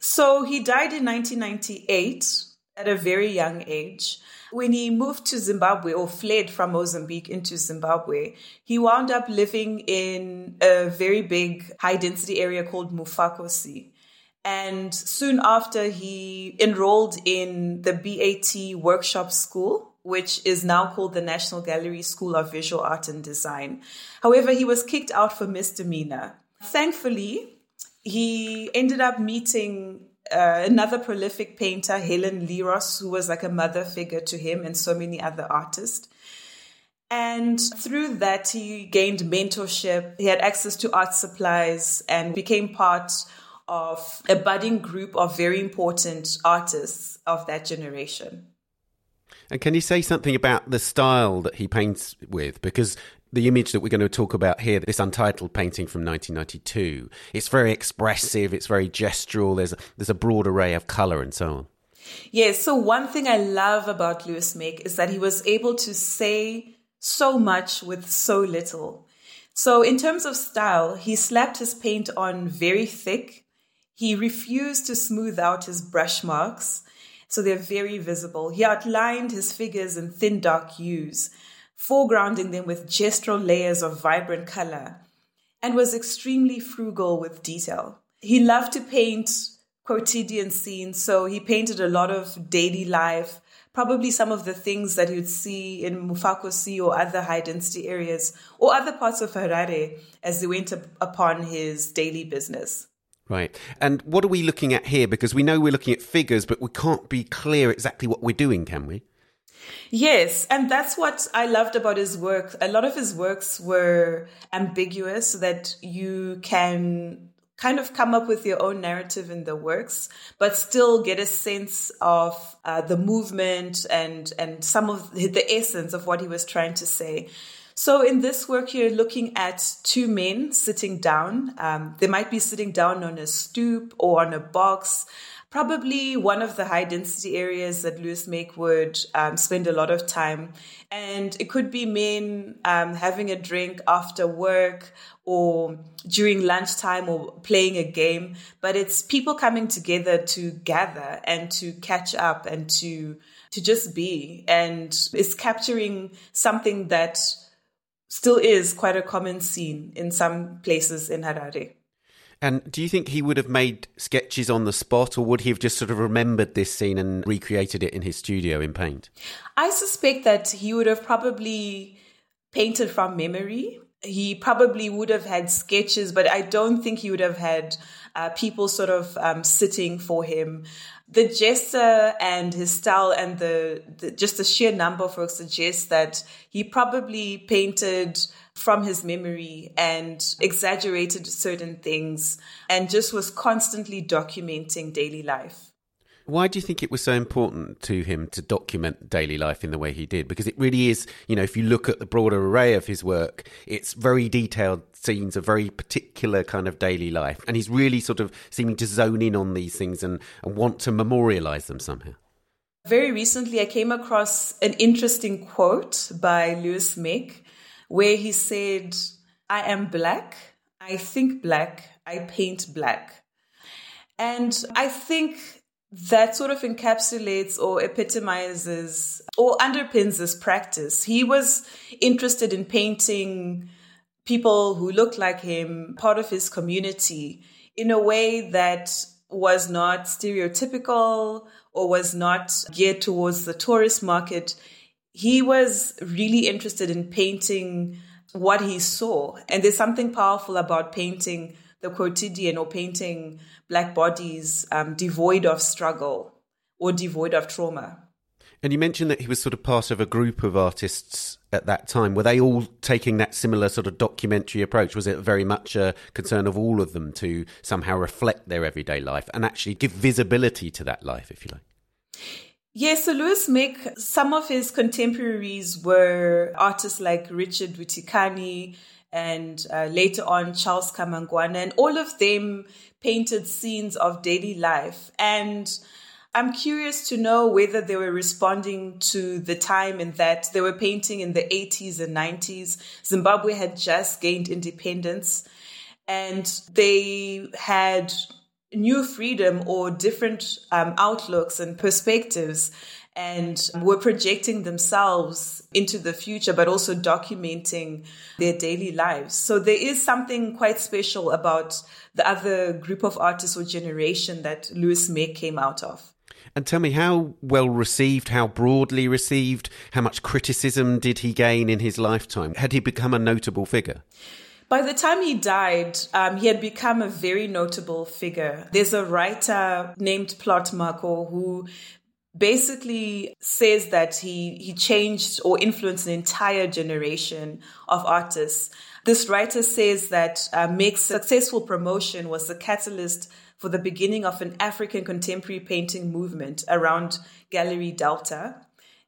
So he died in nineteen ninety-eight at a very young age. When he moved to Zimbabwe or fled from Mozambique into Zimbabwe, he wound up living in a very big high-density area called Mufakosi. And soon after, he enrolled in the B A T workshop school, which is now called the National Gallery School of Visual Art and Design. However, he was kicked out for misdemeanor. Thankfully, he ended up meeting uh, another prolific painter, Helen Leros, who was like a mother figure to him and so many other artists. And through that, he gained mentorship. He had access to art supplies and became part of a budding group of very important artists of that generation. And can you say something about the style that he paints with? Because the image that we're going to talk about here, this untitled painting from nineteen ninety-two, it's very expressive, it's very gestural, there's a, there's a broad array of colour and so on. Yes, so one thing I love about Luis Meque is that he was able to say so much with so little. So in terms of style, he slapped his paint on very thick. He refused to smooth out his brush marks, so they're very visible. He outlined his figures in thin, dark hues, foregrounding them with gestural layers of vibrant color, and was extremely frugal with detail. He loved to paint quotidian scenes, so he painted a lot of daily life, probably some of the things that you'd see in Mufakosi or other high-density areas, or other parts of Harare as they went up upon his daily business. Right. And what are we looking at here? Because we know we're looking at figures, but we can't be clear exactly what we're doing, can we? Yes. And that's what I loved about his work. A lot of his works were ambiguous so that you can kind of come up with your own narrative in the works, but still get a sense of uh, the movement and, and some of the essence of what he was trying to say. So in this work, you're looking at two men sitting down. Um, they might be sitting down on a stoop or on a box, probably one of the high-density areas that Luis Meque would um, spend a lot of time. And it could be men um, having a drink after work or during lunchtime or playing a game. But it's people coming together to gather and to catch up and to to just be. And it's capturing something that still is quite a common scene in some places in Harare. And do you think he would have made sketches on the spot, or would he have just sort of remembered this scene and recreated it in his studio in paint? I suspect that he would have probably painted from memory. He probably would have had sketches, but I don't think he would have had uh, people sort of um, sitting for him. The gesture and his style and the, the just the sheer number of works suggests that he probably painted from his memory and exaggerated certain things and just was constantly documenting daily life. Why do you think it was so important to him to document daily life in the way he did? Because it really is, you know, if you look at the broader array of his work, it's very detailed scenes of very particular kind of daily life. And he's really sort of seeming to zone in on these things and, and want to memorialize them somehow. Very recently, I came across an interesting quote by Luis Meque, where he said, "I am black, I think black, I paint black." And I think that sort of encapsulates or epitomizes or underpins this practice. He was interested in painting people who looked like him, part of his community, in a way that was not stereotypical or was not geared towards the tourist market. He was really interested in painting what he saw. And there's something powerful about painting the quotidian or painting black bodies um, devoid of struggle or devoid of trauma. And you mentioned that he was sort of part of a group of artists at that time. Were they all taking that similar sort of documentary approach? Was it very much a concern of all of them to somehow reflect their everyday life and actually give visibility to that life, if you like? Yes, yeah, so Luis Meque, some of his contemporaries were artists like Richard Witikani and uh, later on Charles Kamangwana, and all of them painted scenes of daily life. And I'm curious to know whether they were responding to the time in that they were painting in the eighties and nineties. Zimbabwe had just gained independence and they had new freedom or different um, outlooks and perspectives, and were projecting themselves into the future, but also documenting their daily lives. So there is something quite special about the other group of artists or generation that Luis Meque came out of. And tell me, how well received, how broadly received, how much criticism did he gain in his lifetime? Had he become a notable figure? By the time he died, um, he had become a very notable figure. There's a writer named Plotmarco who basically says that he, he changed or influenced an entire generation of artists. This writer says that uh, Meque's successful promotion was the catalyst for the beginning of an African contemporary painting movement around Gallery Delta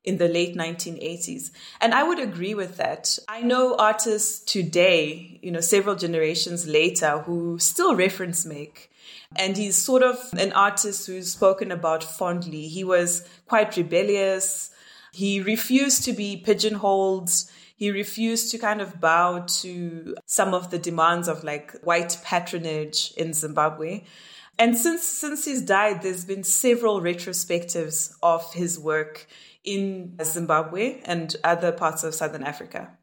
in the late nineteen eighties. And I would agree with that. I know artists today, you know, several generations later, who still reference Meque. And he's sort of an artist who's spoken about fondly. He was quite rebellious. He refused to be pigeonholed. He refused to kind of bow to some of the demands of like white patronage in Zimbabwe. And since since he's died, there's been several retrospectives of his work in Zimbabwe and other parts of Southern Africa.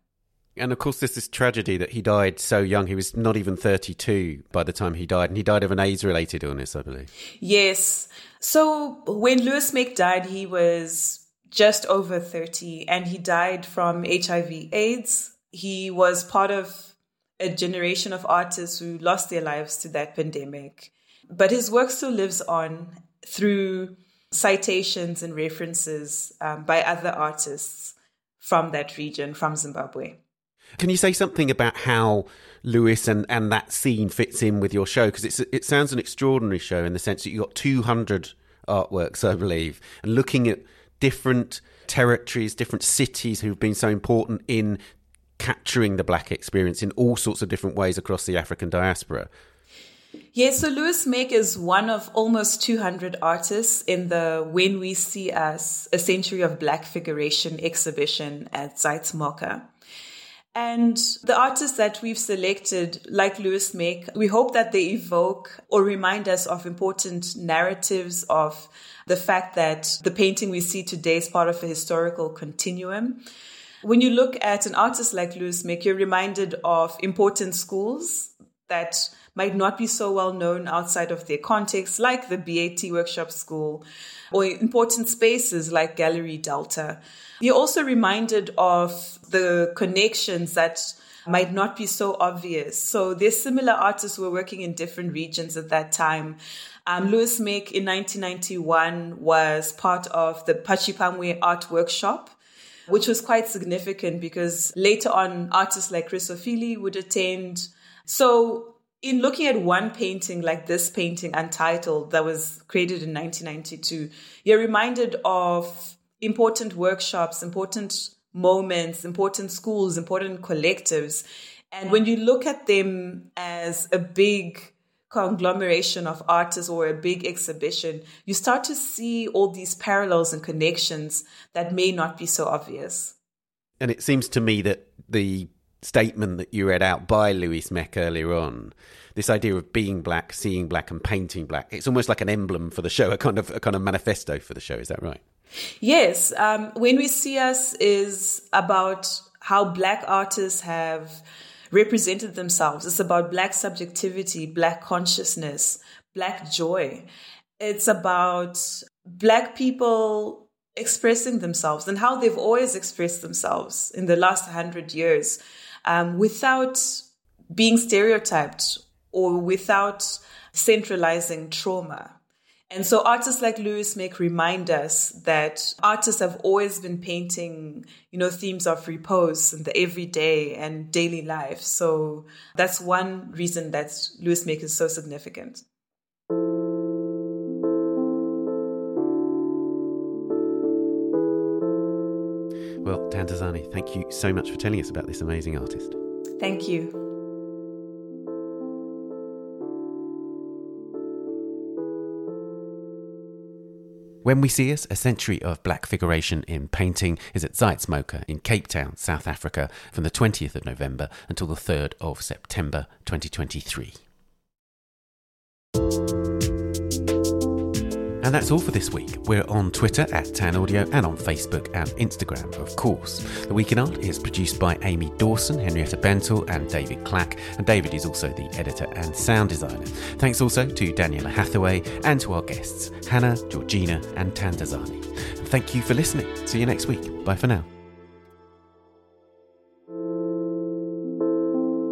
And of course, this is tragedy that he died so young. He was not even thirty-two by the time he died. And he died of an AIDS-related illness, I believe. Yes. So when Luis Meque died, he was just over thirty, and he died from H I V AIDS. He was part of a generation of artists who lost their lives to that pandemic. But his work still lives on through citations and references um, by other artists from that region, from Zimbabwe. Can you say something about how Luis and, and that scene fits in with your show? Because it's it sounds an extraordinary show in the sense that you got two hundred artworks, I believe, and looking at different territories, different cities who've been so important in capturing the Black experience in all sorts of different ways across the African diaspora. Yes, yeah, so Luis Meque is one of almost two hundred artists in the When We See Us, A Century of Black Figuration exhibition at Zeitz Museum. And the artists that we've selected, like Luis Meque, we hope that they evoke or remind us of important narratives, of the fact that the painting we see today is part of a historical continuum. When you look at an artist like Luis Meque, you're reminded of important schools that might not be so well known outside of their context, like the B A T Workshop School, or important spaces like Gallery Delta. You're also reminded of the connections that might not be so obvious. So there's similar artists who were working in different regions at that time. Um, Luis Meque in nineteen ninety-one was part of the Pachipamwe Art Workshop, which was quite significant because later on artists like Crisofili would attend. So in looking at one painting like this painting, Untitled, that was created in nineteen ninety-two, you're reminded of important workshops, important moments, important schools, important collectives. And when you look at them as a big conglomeration of artists or a big exhibition, you start to see all these parallels and connections that may not be so obvious. And it seems to me that the statement that you read out by Luis Meque earlier on, this idea of being Black, seeing Black and painting Black, it's almost like an emblem for the show, a kind of a kind of manifesto for the show. Is that right? Yes. Um, When We See Us is about how Black artists have represented themselves. It's about Black subjectivity, Black consciousness, Black joy. It's about Black people expressing themselves and how they've always expressed themselves in the last hundred years um, without being stereotyped or without centralizing trauma. And so artists like Luis Meque remind us that artists have always been painting, you know, themes of repose and the everyday and daily life. So that's one reason that Luis Meque is so significant. Well, Tandazani, thank you so much for telling us about this amazing artist. Thank you. When We See Us, a century of black figuration in painting, is at Zeitz Moka in Cape Town, South Africa, from the twentieth of November until the third of September twenty twenty-three. And that's all for this week. We're on Twitter at Tan Audio and on Facebook and Instagram, of course. The Week in Art is produced by Amy Dawson, Henrietta Bentel and David Clack, and David is also the editor and sound designer. Thanks also to Daniela Hathaway and to our guests, Hannah, Georgina and Tandazani. And thank you for listening. See you next week. Bye for now.